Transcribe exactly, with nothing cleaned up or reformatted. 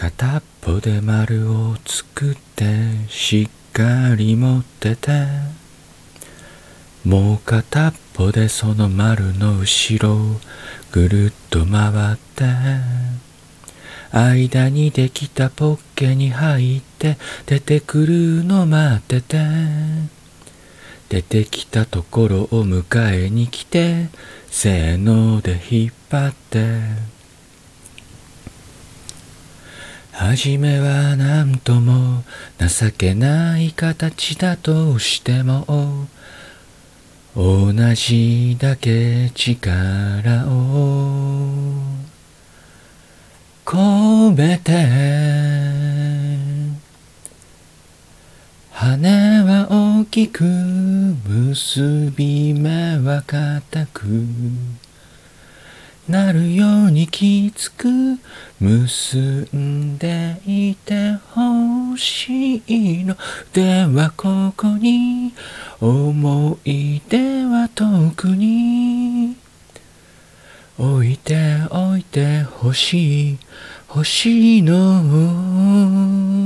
片っぽで丸を作ってしっかり持ってて、もう片っぽでその丸の後ろをぐるっと回って、間にできたポッケに入って出てくるの待ってて、出てきたところを迎えに来て、せーので引っ張って、はじめはなんとも情けない形だとしても、同じだけ力を込めて、羽は大きく、結び目は固くなるようにきつく結んでいてほしいのでは、ここに思い出は遠くに置いておいてほしい、欲しいの